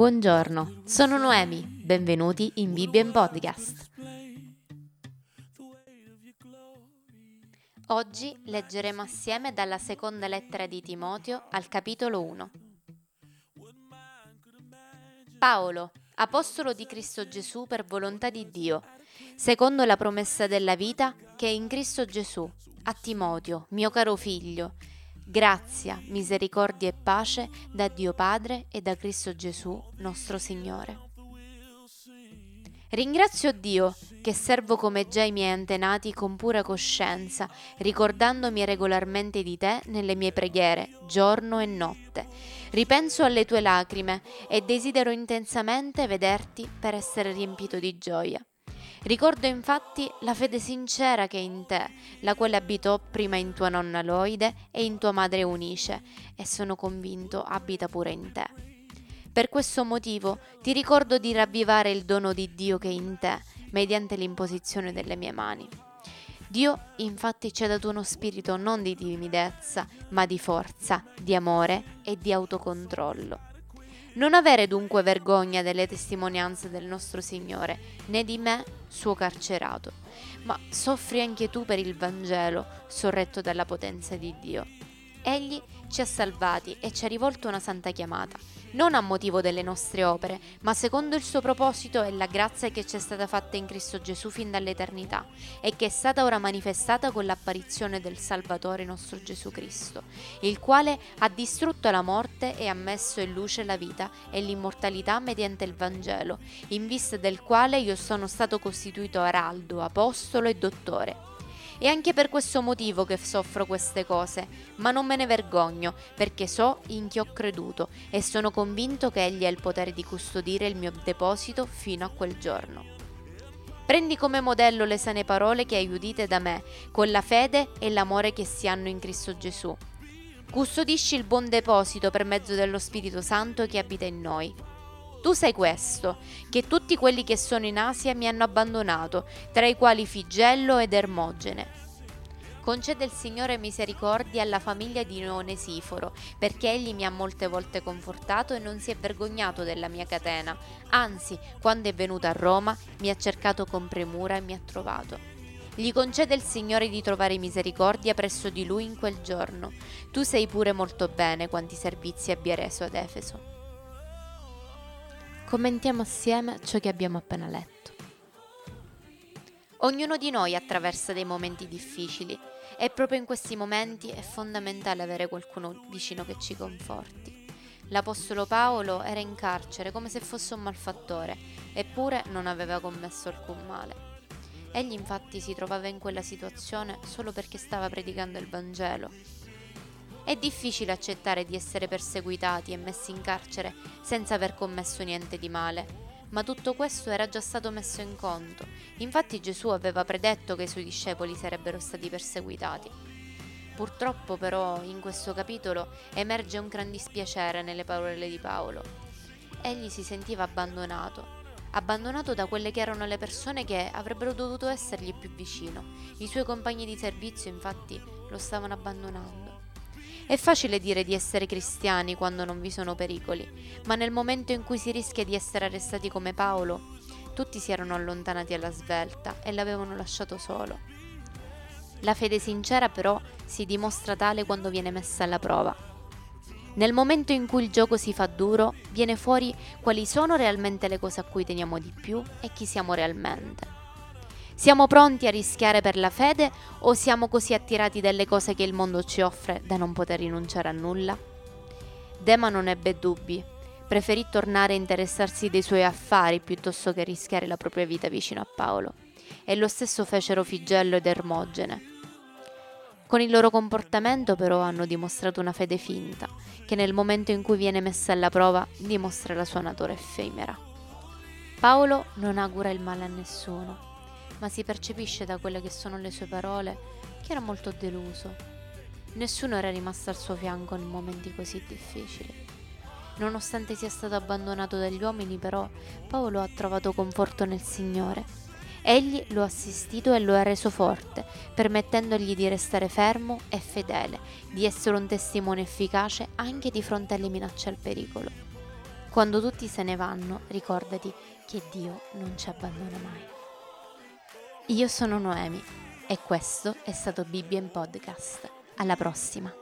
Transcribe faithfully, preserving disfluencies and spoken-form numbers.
Buongiorno, sono Noemi, benvenuti in Bibbia in Podcast. Oggi leggeremo assieme dalla seconda lettera di Timoteo al capitolo uno. Paolo, apostolo di Cristo Gesù per volontà di Dio, secondo la promessa della vita che è in Cristo Gesù, a Timoteo, mio caro figlio, grazia, misericordia e pace da Dio Padre e da Cristo Gesù, nostro Signore. Ringrazio Dio che servo come già i miei antenati con pura coscienza, ricordandomi regolarmente di te nelle mie preghiere, giorno e notte. Ripenso alle tue lacrime e desidero intensamente vederti per essere riempito di gioia. Ricordo infatti la fede sincera che è in te, la quale abitò prima in tua nonna Loide e in tua madre Unice, e sono convinto abita pure in te. Per questo motivo ti ricordo di ravvivare il dono di Dio che è in te, mediante l'imposizione delle mie mani. Dio infatti ci ha dato uno spirito non di timidezza, ma di forza, di amore e di autocontrollo. Non avere dunque vergogna delle testimonianze del nostro Signore, né di me, suo carcerato, ma soffri anche tu per il Vangelo, sorretto dalla potenza di Dio. Egli ci ha salvati e ci ha rivolto una santa chiamata, non a motivo delle nostre opere, ma secondo il suo proposito e la grazia che ci è stata fatta in Cristo Gesù fin dall'eternità e che è stata ora manifestata con l'apparizione del Salvatore nostro Gesù Cristo, il quale ha distrutto la morte e ha messo in luce la vita e l'immortalità mediante il Vangelo, in vista del quale io sono stato costituito araldo, apostolo e dottore. È anche per questo motivo che soffro queste cose, ma non me ne vergogno, perché so in chi ho creduto e sono convinto che Egli ha il potere di custodire il mio deposito fino a quel giorno. Prendi come modello le sane parole che hai udite da me, con la fede e l'amore che si hanno in Cristo Gesù. Custodisci il buon deposito per mezzo dello Spirito Santo che abita in noi. Tu sai questo, che tutti quelli che sono in Asia mi hanno abbandonato, tra i quali Figello ed Ermogene. Concede il Signore misericordia alla famiglia di Onesiforo, perché egli mi ha molte volte confortato e non si è vergognato della mia catena. Anzi, quando è venuto a Roma, mi ha cercato con premura e mi ha trovato. Gli concede il Signore di trovare misericordia presso di lui in quel giorno. Tu sai pure molto bene quanti servizi abbia reso ad Efeso. Commentiamo assieme ciò che abbiamo appena letto. Ognuno di noi attraversa dei momenti difficili e proprio in questi momenti è fondamentale avere qualcuno vicino che ci conforti. L'apostolo Paolo era in carcere come se fosse un malfattore, eppure non aveva commesso alcun male. Egli infatti si trovava in quella situazione solo perché stava predicando il Vangelo. È difficile accettare di essere perseguitati e messi in carcere senza aver commesso niente di male, ma tutto questo era già stato messo in conto. Infatti Gesù aveva predetto che i suoi discepoli sarebbero stati perseguitati. Purtroppo però in questo capitolo emerge un gran dispiacere nelle parole di Paolo. Egli si sentiva abbandonato, abbandonato da quelle che erano le persone che avrebbero dovuto essergli più vicino. I suoi compagni di servizio infatti lo stavano abbandonando. È facile dire di essere cristiani quando non vi sono pericoli, ma nel momento in cui si rischia di essere arrestati come Paolo, tutti si erano allontanati alla svelta e l'avevano lasciato solo. La fede sincera però si dimostra tale quando viene messa alla prova. Nel momento in cui il gioco si fa duro, viene fuori quali sono realmente le cose a cui teniamo di più e chi siamo realmente. Siamo pronti a rischiare per la fede o siamo così attirati dalle cose che il mondo ci offre da non poter rinunciare a nulla? Dema non ebbe dubbi, preferì tornare a interessarsi dei suoi affari piuttosto che rischiare la propria vita vicino a Paolo, e lo stesso fecero Figello ed Ermogene. Con il loro comportamento però hanno dimostrato una fede finta, che nel momento in cui viene messa alla prova dimostra la sua natura effimera. Paolo non augura il male a nessuno, ma si percepisce da quelle che sono le sue parole che era molto deluso. Nessuno era rimasto al suo fianco in momenti così difficili. Nonostante sia stato abbandonato dagli uomini, però, Paolo ha trovato conforto nel Signore. Egli lo ha assistito e lo ha reso forte, permettendogli di restare fermo e fedele, di essere un testimone efficace anche di fronte alle minacce e al pericolo. Quando tutti se ne vanno, ricordati che Dio non ci abbandona mai. Io sono Noemi e questo è stato Bibbia in Podcast. Alla prossima!